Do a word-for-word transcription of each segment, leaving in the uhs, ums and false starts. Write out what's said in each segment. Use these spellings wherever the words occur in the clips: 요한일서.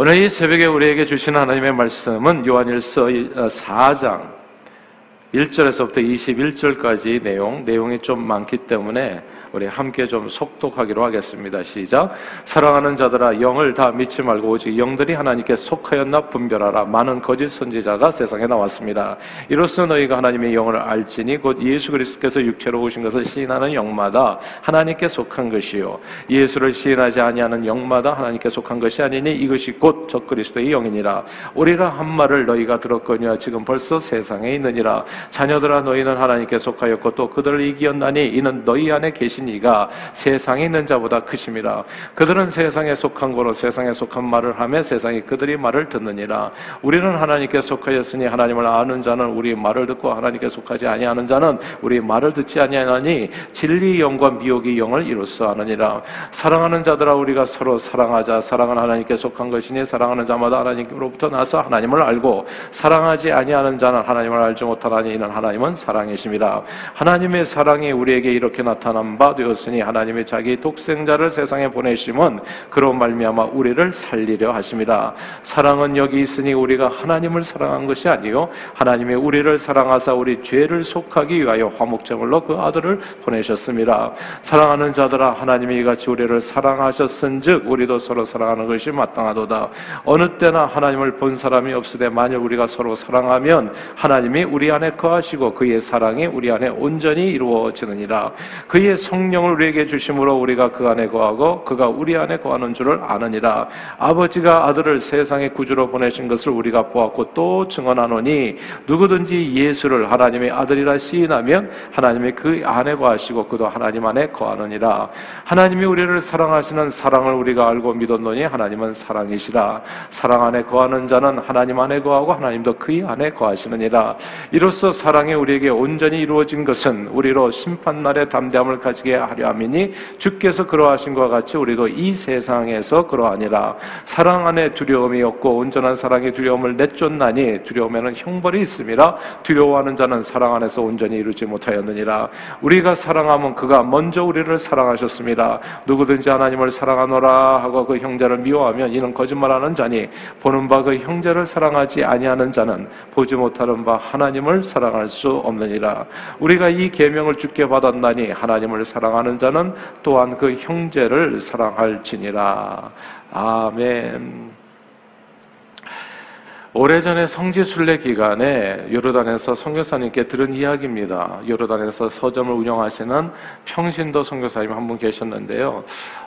오늘 이 새벽에 우리에게 주신 하나님의 말씀은 요한일서 사 장 일 절에서부터 이십일 절까지 내용, 내용이 좀 많기 때문에 우리 함께 좀 속독하기로 하겠습니다. 시작. 사랑하는 자들아, 영을 다 믿지 말고 오직 영들이 하나님께 속하였나 분별하라. 많은 거짓 선지자가 세상에 나왔습니다. 이로써 너희가 하나님의 영을 알지니 곧 예수 그리스도께서 육체로 오신 것을 시인하는 영마다 하나님께 속한 것이요, 예수를 시인하지 아니하는 영마다 하나님께 속한 것이 아니니 이것이 곧 적그리스도의 영이니라. 우리가 한 말을 너희가 들었거니와 지금 벌써 세상에 있느니라. 자녀들아, 너희는 하나님께 속하였고 또 그들을 이기었나니 이는 너희 안에 계신 이가 세상에 있는 자보다 크심이라. 그들은 세상에 속한 거로 세상에 속한 말을 하며 세상이 그들이 말을 듣느니라. 우리는 하나님께 속하였으니 하나님을 아는 자는 우리 말을 듣고 하나님께 속하지 아니하는 자는 우리 말을 듣지 아니하나니 진리의 영과 미혹의 영을 이루서 하느니라. 사랑하는 자들아, 우리가 서로 사랑하자. 사랑은 하나님께 속한 것이니 사랑하는 자마다 하나님으로부터 나서 하나님을 알고 사랑하지 아니하는 자는 하나님을 알지 못하나니 이는 하나님은 사랑이심이라. 하나님의 사랑이 우리에게 이렇게 나타난 바 되었으니 하나님의 자기 독생자를 세상에 보내심은 그로 말미암아 우리를 살리려 하심이라. 사랑은 여기 있으니 우리가 하나님을 사랑한 것이 아니요 하나님이 우리를 사랑하사 우리 죄를 속하기 위하여 화목제물로 그 아들을 보내셨습니다. 사랑하는 자들아, 하나님이 이같이 우리를 사랑하셨은즉 우리도 서로 사랑하는 것이 마땅하도다. 어느 때나 하나님을 본 사람이 없으되 만일 우리가 서로 사랑하면 하나님이 우리 안에 거하시고 그의 사랑이 우리 안에 온전히 이루어지느니라. 그의 성령을 우리에게 주심으로 우리가 그 안에 거하고 그가 우리 안에 거하는 줄을 아느니라. 아버지가 아들을 세상의 구주로 보내신 것을 우리가 보았고 또 증언하노니 누구든지 예수를 하나님의 아들이라 시인하면 하나님이 그 안에 거하시고 그도 하나님 안에 거하느니라. 하나님이 우리를 사랑하시는 사랑을 우리가 알고 믿었노니 하나님은 사랑이시라. 사랑 안에 거하는 자는 하나님 안에 거하고 하나님도 그의 안에 거하시느니라. 이로써 사랑이 우리에게 온전히 이루어진 것은 우리로 심판날의 담대함을 가지고 하려 함이니 주께서 그러하신 것과 같이 우리도 이 세상에서 그러하니라. 사랑 안에 두려움이 없고 온전한 사랑이 두려움을 내쫓나니 두려움에는 형벌이 있음이라. 두려워하는 자는 사랑 안에서 온전히 이루지 못하였느니라. 우리가 사랑하면 그가 먼저 우리를 사랑하셨습니다. 누구든지 하나님을 사랑하노라 하고 그 형제를 미워하면 이는 거짓말하는 자니 보는 바 그 형제를 사랑하지 아니하는 자는 보지 못하는 바 하나님을 사랑할 수 없느니라. 우리가 이 계명을 주께 받았나니 하나님을 사랑하는 자는 또한 그 형제를 사랑할지니라. 아멘. 오래전에 성지순례 기간에 요르단에서 선교사님께 들은 이야기입니다. 요르단에서 서점을 운영하시는 평신도 선교사님 한 분 계셨는데요,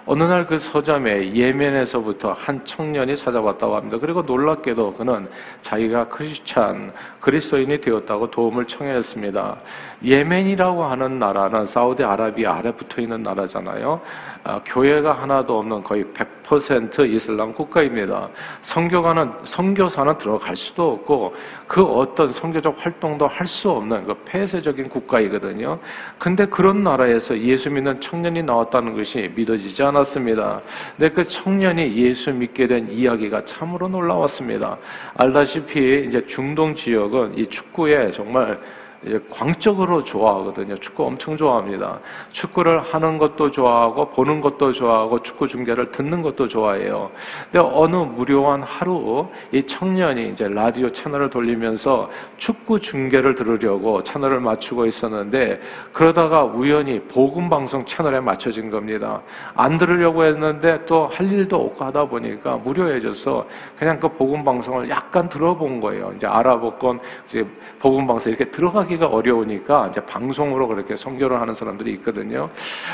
어느 날 그 서점에 예멘에서부터 한 청년이 찾아왔다고 합니다. 그리고 놀랍게도 그는 자기가 크리스찬, 그리스도인이 되었다고 도움을 청했습니다. 예멘이라고 하는 나라는 사우디아라비아 아래 붙어있는 나라잖아요. 아, 교회가 하나도 없는 거의 백 퍼센트 이슬람 국가입니다. 선교가는, 선교사는 들어갈 수도 없고 그 어떤 선교적 활동도 할 수 없는 그 폐쇄적인 국가이거든요. 근데 그런 나라에서 예수 믿는 청년이 나왔다는 것이 믿어지지 않았습니다. 근데 그 청년이 예수 믿게 된 이야기가 참으로 놀라웠습니다. 알다시피 이제 중동 지역은 이 축구에 정말 광적으로 좋아하거든요. 축구 엄청 좋아합니다. 축구를 하는 것도 좋아하고 보는 것도 좋아하고 축구 중계를 듣는 것도 좋아해요. 근데 어느 무료한 하루 이 청년이 이제 라디오 채널을 돌리면서 축구 중계를 들으려고 채널을 맞추고 있었는데 그러다가 우연히 복음 방송 채널에 맞춰진 겁니다. 안 들으려고 했는데 또 할 일도 없고 하다 보니까 무료해져서 그냥 그 복음 방송을 약간 들어본 거예요. 이제 알아보건 이제 복음 방송 이렇게 들어가기 가 어려우니까 이제 방송으로 그렇게 선교를 하는 사람들이 있거든요.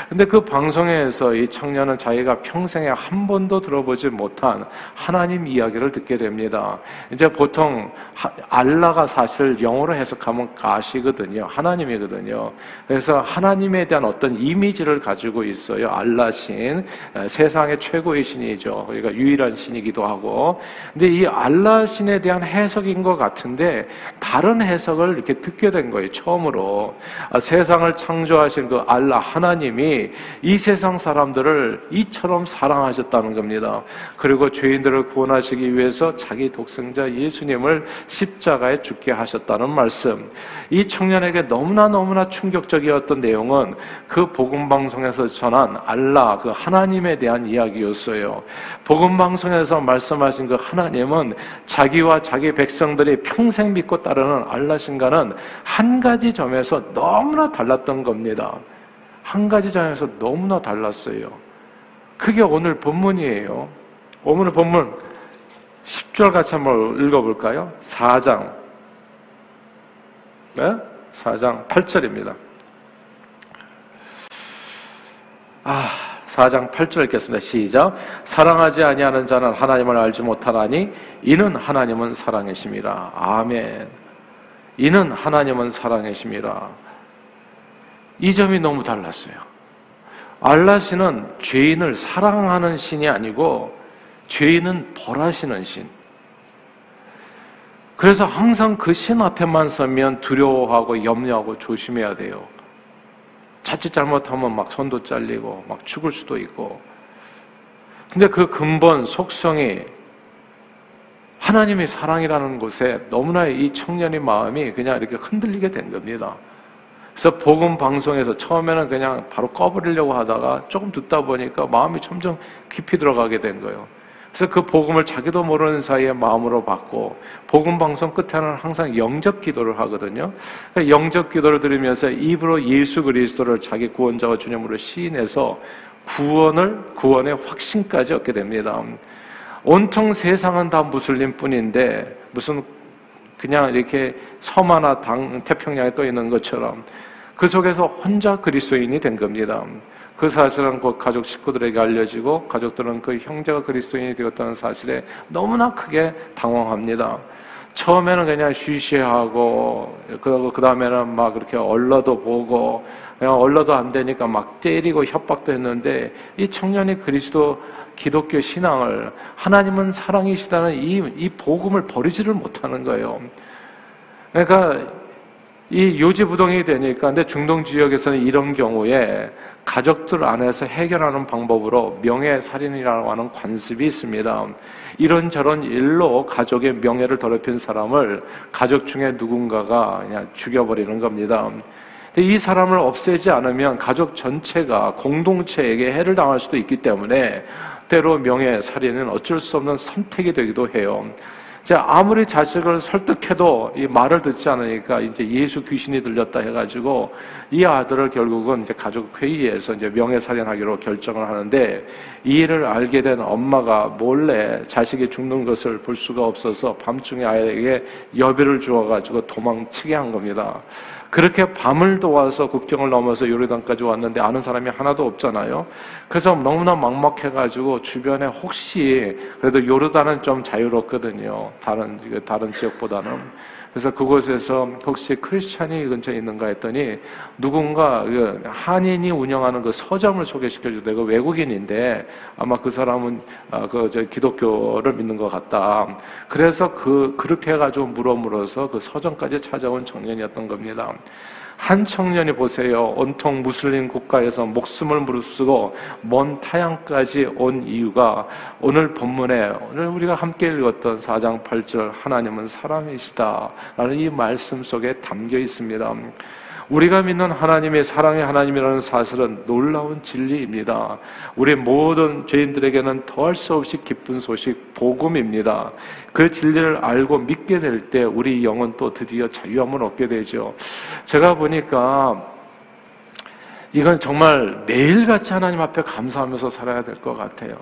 근데 그 방송에서 이 청년은 자기가 평생에 한 번도 들어보지 못한 하나님 이야기를 듣게 됩니다. 이제 보통 하, 알라가 사실 영어로 해석하면 가시거든요. 하나님이거든요. 그래서 하나님에 대한 어떤 이미지를 가지고 있어요. 알라 신, 세상의 최고의 신이죠. 그러니까 유일한 신이기도 하고. 근데 이 알라 신에 대한 해석인 것 같은데 다른 해석을 이렇게 듣게 된 된 거예요. 처음으로 아, 세상을 창조하신 그 알라 하나님이 이 세상 사람들을 이처럼 사랑하셨다는 겁니다. 그리고 죄인들을 구원하시기 위해서 자기 독생자 예수님을 십자가에 죽게 하셨다는 말씀. 이 청년에게 너무나 너무나 충격적이었던 내용은 그 복음방송에서 전한 알라 그 하나님에 대한 이야기였어요. 복음방송에서 말씀하신 그 하나님은 자기와 자기 백성들이 평생 믿고 따르는 알라신과는 한 가지 점에서 너무나 달랐던 겁니다. 한 가지 점에서 너무나 달랐어요. 그게 오늘 본문이에요. 오늘 본문 십 절 같이 한번 읽어볼까요? 사 장 네? 사 장 팔 절입니다. 아, 사 장 팔 절 읽겠습니다. 시작. 사랑하지 아니하는 자는 하나님을 알지 못하나니 이는 하나님은 사랑이심이라. 아멘. 이는 하나님은 사랑이심이라. 이 점이 너무 달랐어요. 알라신은 죄인을 사랑하는 신이 아니고 죄인은 벌하시는 신. 그래서 항상 그 신 앞에만 서면 두려워하고 염려하고 조심해야 돼요. 자칫 잘못하면 막 손도 잘리고 막 죽을 수도 있고. 근데 그 근본 속성이 하나님의 사랑이라는 곳에 너무나 이 청년의 마음이 그냥 이렇게 흔들리게 된 겁니다. 그래서 복음 방송에서 처음에는 그냥 바로 꺼버리려고 하다가 조금 듣다 보니까 마음이 점점 깊이 들어가게 된 거예요. 그래서 그 복음을 자기도 모르는 사이에 마음으로 받고, 복음 방송 끝에는 항상 영접 기도를 하거든요. 그러니까 영접 기도를 드리면서 입으로 예수 그리스도를 자기 구원자와 주님으로 시인해서 구원을, 구원의 확신까지 얻게 됩니다. 온통 세상은 다 무슬림 뿐인데, 무슨 그냥 이렇게 섬 하나 당, 태평양에 떠 있는 것처럼 그 속에서 혼자 그리스도인이 된 겁니다. 그 사실은 곧 가족 식구들에게 알려지고 가족들은 그 형제가 그리스도인이 되었다는 사실에 너무나 크게 당황합니다. 처음에는 그냥 쉬쉬하고 그러고 그 다음에는 막 이렇게 얼러도 보고 그냥 얼러도 안 되니까 막 때리고 협박도 했는데, 이 청년이 그리스도 기독교 신앙을, 하나님은 사랑이시다는 이, 이 복음을 버리지를 못하는 거예요. 그러니까 이 요지부동이 되니까. 근데 중동 지역에서는 이런 경우에 가족들 안에서 해결하는 방법으로 명예살인이라고 하는 관습이 있습니다. 이런저런 일로 가족의 명예를 더럽힌 사람을 가족 중에 누군가가 그냥 죽여버리는 겁니다. 근데 이 사람을 없애지 않으면 가족 전체가 공동체에게 해를 당할 수도 있기 때문에 때로 명예살인은 어쩔 수 없는 선택이 되기도 해요. 아무리 자식을 설득해도 이 말을 듣지 않으니까 이제 예수 귀신이 들렸다 해가지고 이 아들을 결국은 이제 가족 회의에서 이제 명예살인하기로 결정을 하는데, 이 일을 알게 된 엄마가 몰래 자식이 죽는 것을 볼 수가 없어서 밤중에 아이에게 여비를 주어가지고 도망치게 한 겁니다. 그렇게 밤을 도와서 국경을 넘어서 요르단까지 왔는데 아는 사람이 하나도 없잖아요. 그래서 너무나 막막해가지고 주변에 혹시, 그래도 요르단은 좀 자유롭거든요, 다른 다른 지역보다는. 그래서 그곳에서 혹시 크리스찬이 근처에 있는가 했더니 누군가 한인이 운영하는 그 서점을 소개시켜주대. 그 외국인인데 아마 그 사람은 그 저 기독교를 믿는 것 같다. 그래서 그 그렇게 해가지고 물어물어서 그 서점까지 찾아온 청년이었던 겁니다. 한 청년이 보세요. 온통 무슬림 국가에서 목숨을 무릅쓰고 먼 타향까지 온 이유가 오늘 본문에, 오늘 우리가 함께 읽었던 사 장 팔 절 하나님은 사랑이시다 라는 이 말씀 속에 담겨 있습니다. 우리가 믿는 하나님의 사랑의 하나님이라는 사실은 놀라운 진리입니다. 우리 모든 죄인들에게는 더할 수 없이 기쁜 소식, 복음입니다. 그 진리를 알고 믿게 될 때 우리 영은 또 드디어 자유함을 얻게 되죠. 제가 보니까 이건 정말 매일같이 하나님 앞에 감사하면서 살아야 될 것 같아요.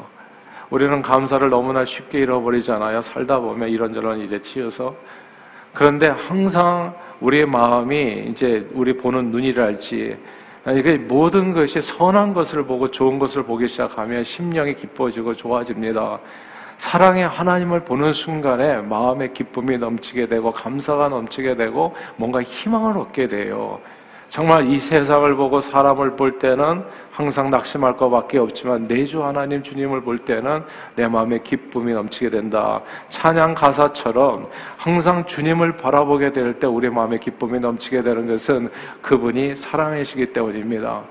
우리는 감사를 너무나 쉽게 잃어버리잖아요. 살다 보면 이런저런 일에 치여서. 그런데 항상 우리의 마음이 이제 우리 보는 눈이랄지, 모든 것이 선한 것을 보고 좋은 것을 보기 시작하면 심령이 기뻐지고 좋아집니다. 사랑의 하나님을 보는 순간에 마음의 기쁨이 넘치게 되고 감사가 넘치게 되고 뭔가 희망을 얻게 돼요. 정말 이 세상을 보고 사람을 볼 때는 항상 낙심할 것밖에 없지만 내 주 하나님 주님을 볼 때는 내 마음에 기쁨이 넘치게 된다. 찬양 가사처럼 항상 주님을 바라보게 될 때 우리 마음에 기쁨이 넘치게 되는 것은 그분이 사랑이시기 때문입니다.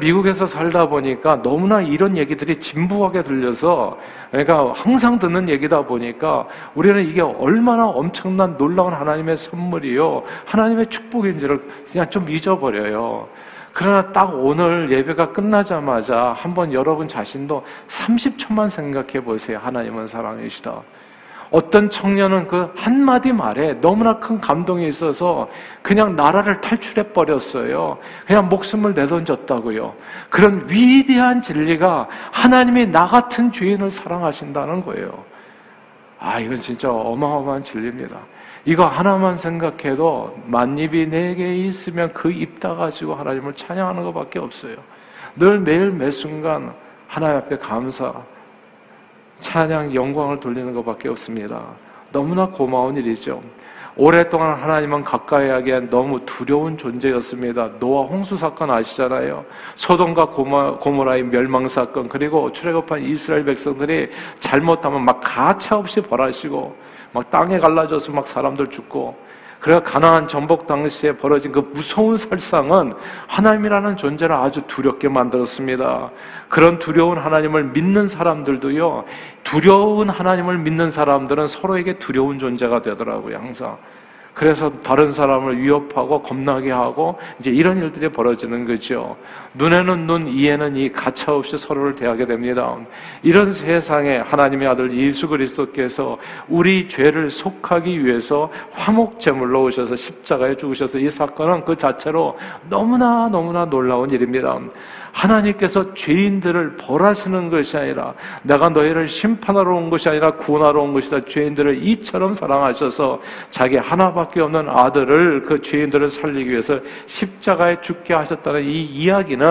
미국에서 살다 보니까 너무나 이런 얘기들이 진부하게 들려서, 그러니까 항상 듣는 얘기다 보니까 우리는 이게 얼마나 엄청난 놀라운 하나님의 선물이요, 하나님의 축복인지를 그냥 좀 잊어버려요. 그러나 딱 오늘 예배가 끝나자마자 한번 여러분 자신도 삼십 초만 생각해 보세요. 하나님은 사랑이시다. 어떤 청년은 그 한마디 말에 너무나 큰 감동이 있어서 그냥 나라를 탈출해버렸어요. 그냥 목숨을 내던졌다고요. 그런 위대한 진리가 하나님이 나 같은 죄인을 사랑하신다는 거예요. 아, 이건 진짜 어마어마한 진리입니다. 이거 하나만 생각해도 만입이 내게 있으면 그 입 따가지고 하나님을 찬양하는 것밖에 없어요. 늘 매일 매 순간 하나님 앞에 감사, 찬양, 영광을 돌리는 것밖에 없습니다. 너무나 고마운 일이죠. 오랫동안 하나님은 가까이 하기엔 너무 두려운 존재였습니다. 노아 홍수 사건 아시잖아요. 소돔과 고모라의 멸망 사건, 그리고 출애굽한 이스라엘 백성들이 잘못하면 막 가차없이 벌하시고 막 땅에 갈라져서 막 사람들 죽고, 그래서 가나안 정복 당시에 벌어진 그 무서운 살상은 하나님이라는 존재를 아주 두렵게 만들었습니다. 그런 두려운 하나님을 믿는 사람들도요, 두려운 하나님을 믿는 사람들은 서로에게 두려운 존재가 되더라고요, 항상. 그래서 다른 사람을 위협하고 겁나게 하고 이제 이런 일들이 벌어지는 거죠. 눈에는 눈, 이에는 이, 가차없이 서로를 대하게 됩니다. 이런 세상에 하나님의 아들 예수 그리스도께서 우리 죄를 속하기 위해서 화목제물로 오셔서 십자가에 죽으셔서, 이 사건은 그 자체로 너무나 너무나 놀라운 일입니다. 하나님께서 죄인들을 벌하시는 것이 아니라, 내가 너희를 심판하러 온 것이 아니라 구원하러 온 것이다, 죄인들을 이처럼 사랑하셔서 자기 하나밖에 없는 아들을, 그 죄인들을 살리기 위해서 십자가에 죽게 하셨다는 이 이야기는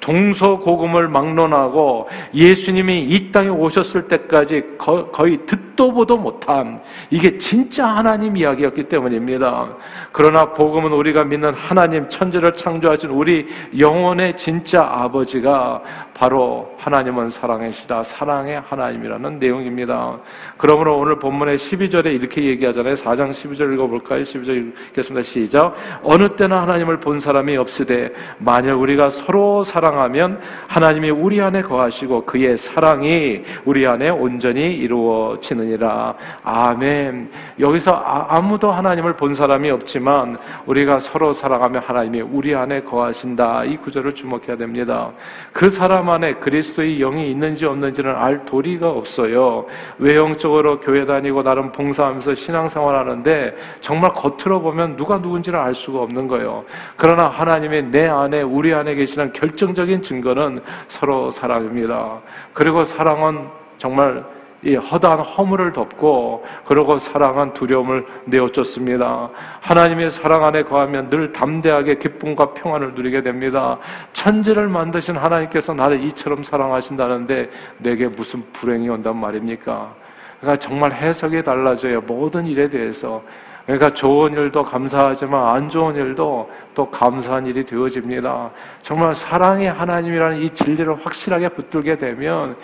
동서고금을 막론하고 예수님이 이 땅에 오셨을 때까지 거의 듣도 보도 못한, 이게 진짜 하나님 이야기였기 때문입니다. 그러나 복음은 우리가 믿는 하나님, 천지를 창조하신 우리 영혼의 진짜 아버지가 바로 하나님은 사랑이시다, 사랑의 하나님이라는 내용입니다. 그러므로 오늘 본문의 십이 절에 이렇게 얘기하잖아요. 사 장 십이 절 읽어볼까요? 십이 절 읽겠습니다. 시작. 어느 때나 하나님을 본 사람이 없으되 만일 우리가 서로 사랑하면 하나님이 우리 안에 거하시고 그의 사랑이 우리 안에 온전히 이루어지느니라. 아멘. 여기서 아무도 하나님을 본 사람이 없지만 우리가 서로 사랑하면 하나님이 우리 안에 거하신다, 이 구절을 주목해야 됩니다. 그 사람 안에 그리스도의 영이 있는지 없는지는 알 도리가 없어요. 외형적으로 교회 다니고 나름 봉사하면서 신앙생활 하는데 정말 겉으로 보면 누가 누군지를 알 수가 없는 거예요. 그러나 하나님이 내 안에, 우리 안에 계시는 결정적인 증거는 서로 사랑입니다. 그리고 사랑은 정말 이 허다한 허물을 덮고, 그러고 사랑한 두려움을 내어쫓습니다. 하나님의 사랑 안에 거하면 늘 담대하게 기쁨과 평안을 누리게 됩니다. 천지를 만드신 하나님께서 나를 이처럼 사랑하신다는데 내게 무슨 불행이 온단 말입니까? 그러니까 정말 해석이 달라져요, 모든 일에 대해서. 그러니까 좋은 일도 감사하지만 안 좋은 일도 또 감사한 일이 되어집니다. 정말 사랑의 하나님이라는 이 진리를 확실하게 붙들게 되면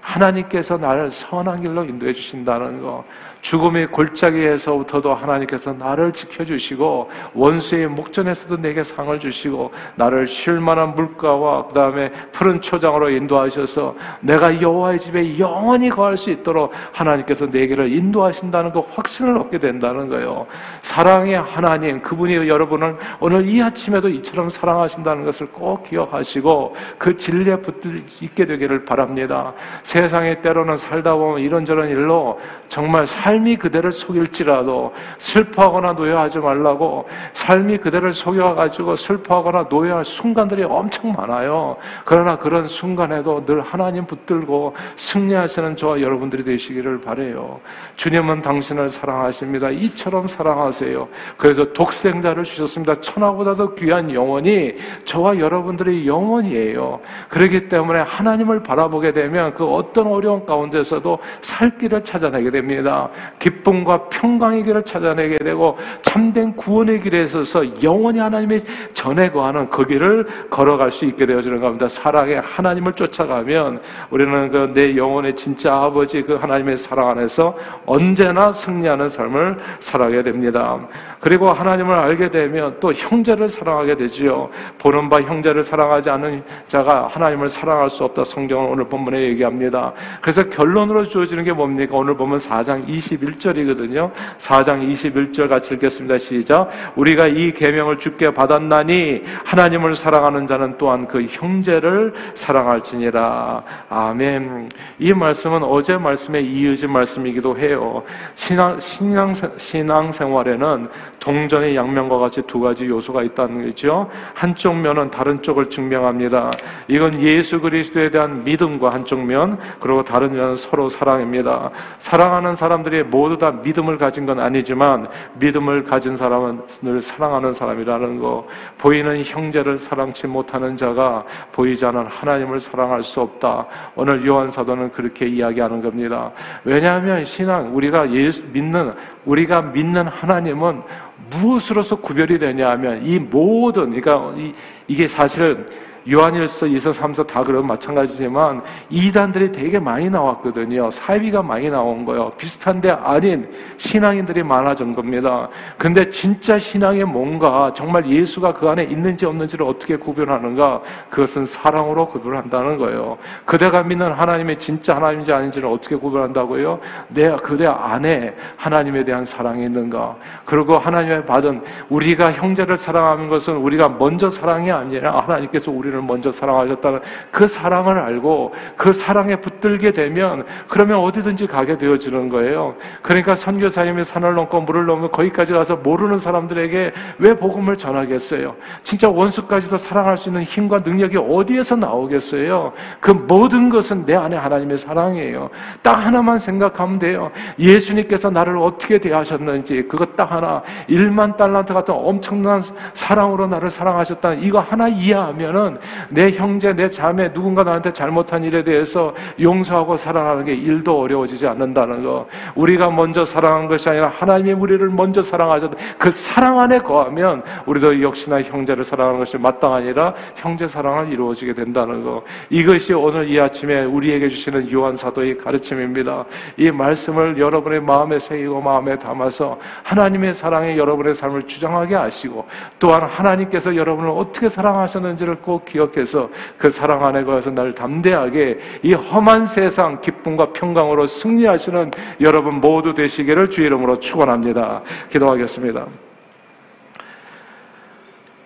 하나님께서 나를 선한 길로 인도해 주신다는 거, 죽음의 골짜기에서부터도 하나님께서 나를 지켜주시고 원수의 목전에서도 내게 상을 주시고 나를 쉴 만한 물가와 그 다음에 푸른 초장으로 인도하셔서 내가 여호와의 집에 영원히 거할 수 있도록 하나님께서 내 길을 인도하신다는 거 확신을 얻게 된다는 거예요. 사랑의 하나님, 그분이 여러분을 오늘 이 아침에도 이처럼 사랑하신다는 것을 꼭 기억하시고 그 진리에 붙들 있게 되기를 바랍니다. 세상에 때로는 살다 보면 이런저런 일로 정말 삶이 그대를 속일지라도 슬퍼하거나 노여하지 말라고, 삶이 그대를 속여가지고 슬퍼하거나 노여할 순간들이 엄청 많아요. 그러나 그런 순간에도 늘 하나님 붙들고 승리하시는 저와 여러분들이 되시기를 바라요. 주님은 당신을 사랑하십니다. 이처럼 사랑하세요. 그래서 독생자를 주셨습니다. 천하보다도 귀한 영혼이 저와 여러분들의 영혼이에요. 그렇기 때문에 하나님을 바라보게 되면 그 어떤 어려운 가운데서도 살 길을 찾아내게 됩니다. 기쁨과 평강의 길을 찾아내게 되고 참된 구원의 길에 있어서 영원히 하나님이 전에 거하는 그 길을 걸어갈 수 있게 되어지는 겁니다. 사랑의 하나님을 쫓아가면 우리는 그 내 영혼의 진짜 아버지 그 하나님의 사랑 안에서 언제나 승리하는 삶을 살아가게 됩니다. 그리고 하나님을 알게 되면 또 형제를 사랑하게 되지요. 보는 바 형제를 사랑하지 않는 자가 하나님을 사랑할 수 없다. 성경은 오늘 본문에 얘기합니다. 그래서 결론으로 주어지는 게 뭡니까? 오늘 보면 사 장 이십일 절이거든요. 사 장 이십일 절 같이 읽겠습니다. 시작. 우리가 이 계명을 주께 받았나니 하나님을 사랑하는 자는 또한 그 형제를 사랑할지니라. 아멘. 이 말씀은 어제 말씀에 이어진 말씀이기도 해요. 신앙, 신앙, 신앙생활에는 동전의 양면과 같이 두 가지 요소가 있다는 거죠. 한쪽 면은 다른 쪽을 증명합니다. 이건 예수 그리스도에 대한 믿음과 한쪽 면, 그리고 다른 면은 서로 사랑입니다. 사랑하는 사람들이 모두 다 믿음을 가진 건 아니지만 믿음을 가진 사람은 늘 사랑하는 사람이라는 거. 보이는 형제를 사랑치 못하는 자가 보이지 않은 하나님을 사랑할 수 없다. 오늘 요한 사도는 그렇게 이야기하는 겁니다. 왜냐하면 신앙, 우리가 예수 믿는 우리가 믿는 하나님은 무엇으로서 구별이 되냐 하면 이 모든, 그러니까 이, 이게 사실은 요한일서, 이 서, 삼 서 다 그런 마찬가지지만 이단들이 되게 많이 나왔거든요. 사이비가 많이 나온 거예요. 비슷한데 아닌 신앙인들이 많아진 겁니다. 근데 진짜 신앙이 뭔가, 정말 예수가 그 안에 있는지 없는지를 어떻게 구별하는가, 그것은 사랑으로 구별한다는 거예요. 그대가 믿는 하나님의 진짜 하나님인지 아닌지를 어떻게 구별한다고요? 내가 그대 안에 하나님에 대한 사랑이 있는가. 그리고 하나님의 받은, 우리가 형제를 사랑하는 것은 우리가 먼저 사랑이 아니라 하나님께서 우리 먼저 사랑하셨다는 그 사랑을 알고 그 사랑에 붙들게 되면 그러면 어디든지 가게 되어지는 거예요. 그러니까 선교사님이 산을 넘고 물을 넘으면 거기까지 가서 모르는 사람들에게 왜 복음을 전하겠어요? 진짜 원수까지도 사랑할 수 있는 힘과 능력이 어디에서 나오겠어요? 그 모든 것은 내 안에 하나님의 사랑이에요. 딱 하나만 생각하면 돼요. 예수님께서 나를 어떻게 대하셨는지, 그것 딱 하나, 일만 달란트 같은 엄청난 사랑으로 나를 사랑하셨다는 이거 하나 이해하면은 내 형제, 내 자매, 누군가 나한테 잘못한 일에 대해서 용서하고 사랑하는 게 일도 어려워지지 않는다는 거. 우리가 먼저 사랑한 것이 아니라 하나님이 우리를 먼저 사랑하셨다. 그 사랑 안에 거하면 우리도 역시나 형제를 사랑하는 것이 마땅하니라, 형제 사랑을 이루어지게 된다는 거. 이것이 오늘 이 아침에 우리에게 주시는 요한 사도의 가르침입니다. 이 말씀을 여러분의 마음에 새기고 마음에 담아서 하나님의 사랑에 여러분의 삶을 주장하게 하시고, 또한 하나님께서 여러분을 어떻게 사랑하셨는지를 꼭 기억해서 그 사랑 안에 거해서 나를 담대하게 이 험한 세상 기쁨과 평강으로 승리하시는 여러분 모두 되시기를 주의 이름으로 축원합니다. 기도하겠습니다.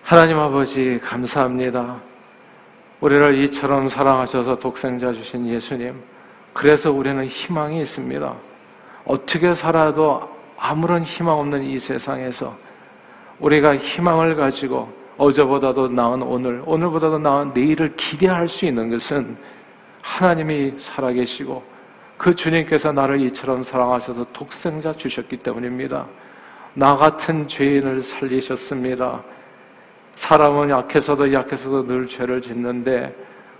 하나님 아버지, 감사합니다. 우리를 이처럼 사랑하셔서 독생자 주신 예수님, 그래서 우리는 희망이 있습니다. 어떻게 살아도 아무런 희망 없는 이 세상에서 우리가 희망을 가지고 어제보다도 나은 오늘, 오늘보다도 나은 내일을 기대할 수 있는 것은 하나님이 살아계시고 그 주님께서 나를 이처럼 사랑하셔서 독생자 주셨기 때문입니다. 나 같은 죄인을 살리셨습니다. 사람은 약해서도 약해서도 늘 죄를 짓는데,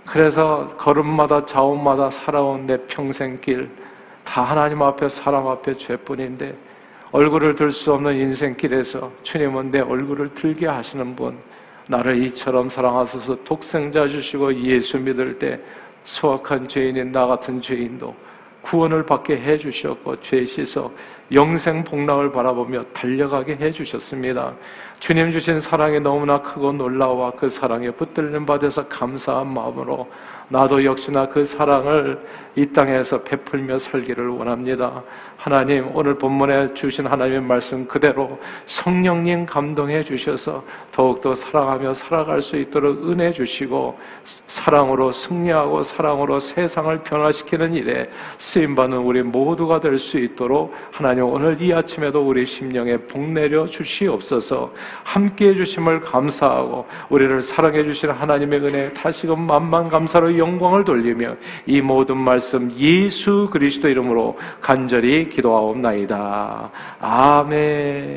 그래서 걸음마다 자원마다 살아온 내 평생길 다 하나님 앞에, 사람 앞에 죄뿐인데, 얼굴을 들 수 없는 인생길에서 주님은 내 얼굴을 들게 하시는 분, 나를 이처럼 사랑하셔서 독생자 주시고 예수 믿을 때 수확한 죄인인 나 같은 죄인도 구원을 받게 해주셨고 죄 씻어 영생 복락을 바라보며 달려가게 해주셨습니다. 주님 주신 사랑이 너무나 크고 놀라워 그 사랑에 붙들린 바 돼서 감사한 마음으로 나도 역시나 그 사랑을 이 땅에서 베풀며 살기를 원합니다. 하나님, 오늘 본문에 주신 하나님의 말씀 그대로 성령님 감동해 주셔서 더욱더 사랑하며 살아갈 수 있도록 은혜 주시고 사랑으로 승리하고 사랑으로 세상을 변화시키는 일에 쓰임받는 우리 모두가 될 수 있도록 하나님 오늘 이 아침에도 우리 심령에 복내려 주시옵소서. 함께해 주심을 감사하고 우리를 사랑해 주신 하나님의 은혜에 다시금 만만 감사로 영광을 돌리며 이 모든 말씀 예수 그리스도 이름으로 간절히 기도하옵나이다. 아멘.